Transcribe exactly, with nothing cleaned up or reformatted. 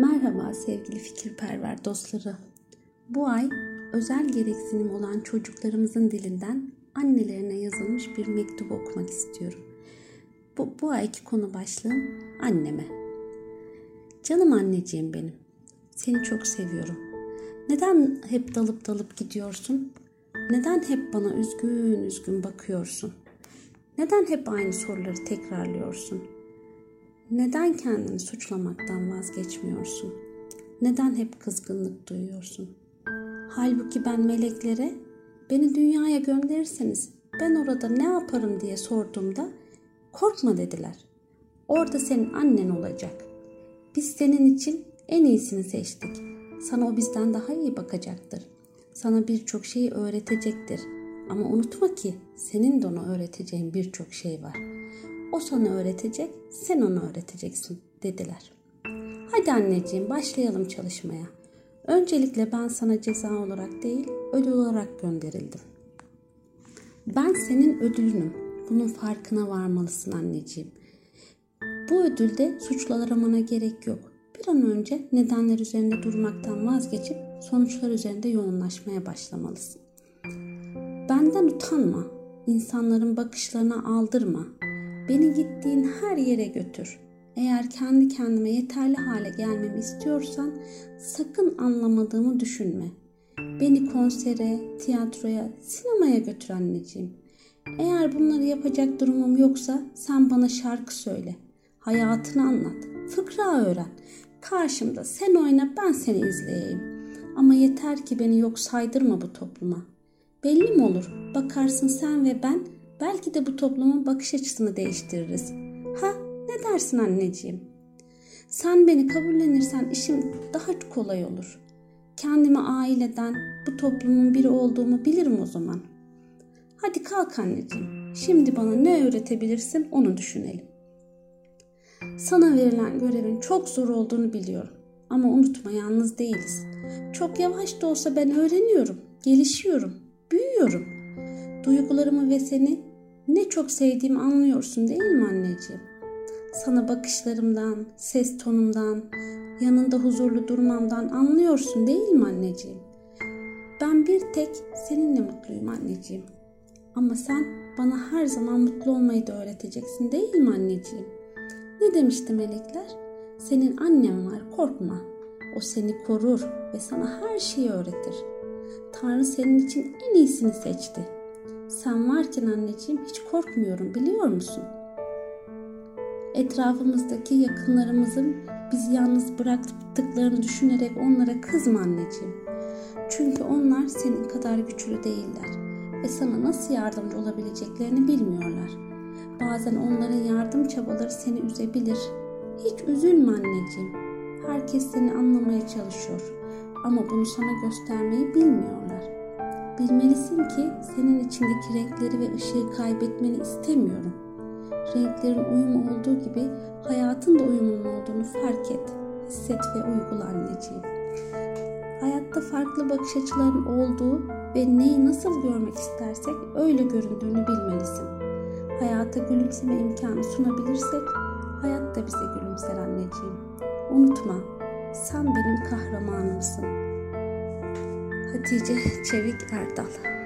Merhaba sevgili fikirperver dostları. Bu ay özel gereksinim olan çocuklarımızın dilinden annelerine yazılmış bir mektubu okumak istiyorum. Bu, bu ayki konu başlığım anneme. Canım anneciğim benim, seni çok seviyorum. Neden hep dalıp dalıp gidiyorsun? Neden hep bana üzgün üzgün bakıyorsun? Neden hep aynı soruları tekrarlıyorsun? Neden kendini suçlamaktan vazgeçmiyorsun? Neden hep kızgınlık duyuyorsun? Halbuki ben meleklere, beni dünyaya gönderirseniz ben orada ne yaparım diye sorduğumda korkma dediler. Orada senin annen olacak. Biz senin için en iyisini seçtik. Sana o bizden daha iyi bakacaktır. Sana birçok şeyi öğretecektir. Ama unutma ki senin de ona öğreteceğin birçok şey var. O sana öğretecek, sen ona öğreteceksin dediler. Hadi anneciğim başlayalım çalışmaya. Öncelikle ben sana ceza olarak değil, ödül olarak gönderildim. Ben senin ödülünüm. Bunun farkına varmalısın anneciğim. Bu ödülde suçlaramana gerek yok. Bir an önce nedenler üzerinde durmaktan vazgeçip sonuçlar üzerinde yoğunlaşmaya başlamalısın. Benden utanma, insanların bakışlarına aldırma. Beni gittiğin her yere götür. Eğer kendi kendime yeterli hale gelmemi istiyorsan sakın anlamadığımı düşünme. Beni konsere, tiyatroya, sinemaya götür anneciğim. Eğer bunları yapacak durumum yoksa sen bana şarkı söyle. Hayatını anlat, fıkra öğren. Karşımda sen oyna, ben seni izleyeyim. Ama yeter ki beni yok saydırma bu topluma. Belli mi olur? Bakarsın sen ve ben belki de bu toplumun bakış açısını değiştiririz. Ha, ne dersin anneciğim? Sen beni kabullenirsen işim daha kolay olur. Kendimi aileden, bu toplumun biri olduğumu bilirim o zaman. Hadi kalk anneciğim. Şimdi bana ne öğretebilirsin onu düşünelim. Sana verilen görevin çok zor olduğunu biliyorum. Ama unutma yalnız değiliz. Çok yavaş da olsa ben öğreniyorum, gelişiyorum, büyüyorum. Duygularımı ve seni ne çok sevdiğimi anlıyorsun değil mi anneciğim? Sana bakışlarımdan, ses tonumdan, yanında huzurlu durmamdan anlıyorsun değil mi anneciğim? Ben bir tek seninle mutluyum anneciğim. Ama sen bana her zaman mutlu olmayı da öğreteceksin değil mi anneciğim? Ne demişti melekler? Senin annen var, korkma. O seni korur ve sana her şeyi öğretir. Tanrı senin için en iyisini seçti. Sen varken anneciğim hiç korkmuyorum biliyor musun? Etrafımızdaki yakınlarımızın bizi yalnız bıraktıklarını düşünerek onlara kızma anneciğim. Çünkü onlar senin kadar güçlü değiller ve sana nasıl yardımcı olabileceklerini bilmiyorlar. Bazen onların yardım çabaları seni üzebilir. Hiç üzülme anneciğim. Herkes seni anlamaya çalışıyor ama bunu sana göstermeyi bilmiyorlar. Bilmelisin ki senin içindeki renkleri ve ışığı kaybetmeni istemiyorum. Renklerin uyumu olduğu gibi hayatın da uyumunun olduğunu fark et, hisset ve uygula anneciğim. Hayatta farklı bakış açılarının olduğu ve neyi nasıl görmek istersek öyle göründüğünü bilmelisin. Hayata gülümseme imkanı sunabilirsek hayat da bize gülümser anneciğim. Unutma, sen benim kahramanımsın. Hatice Çevik Erdal.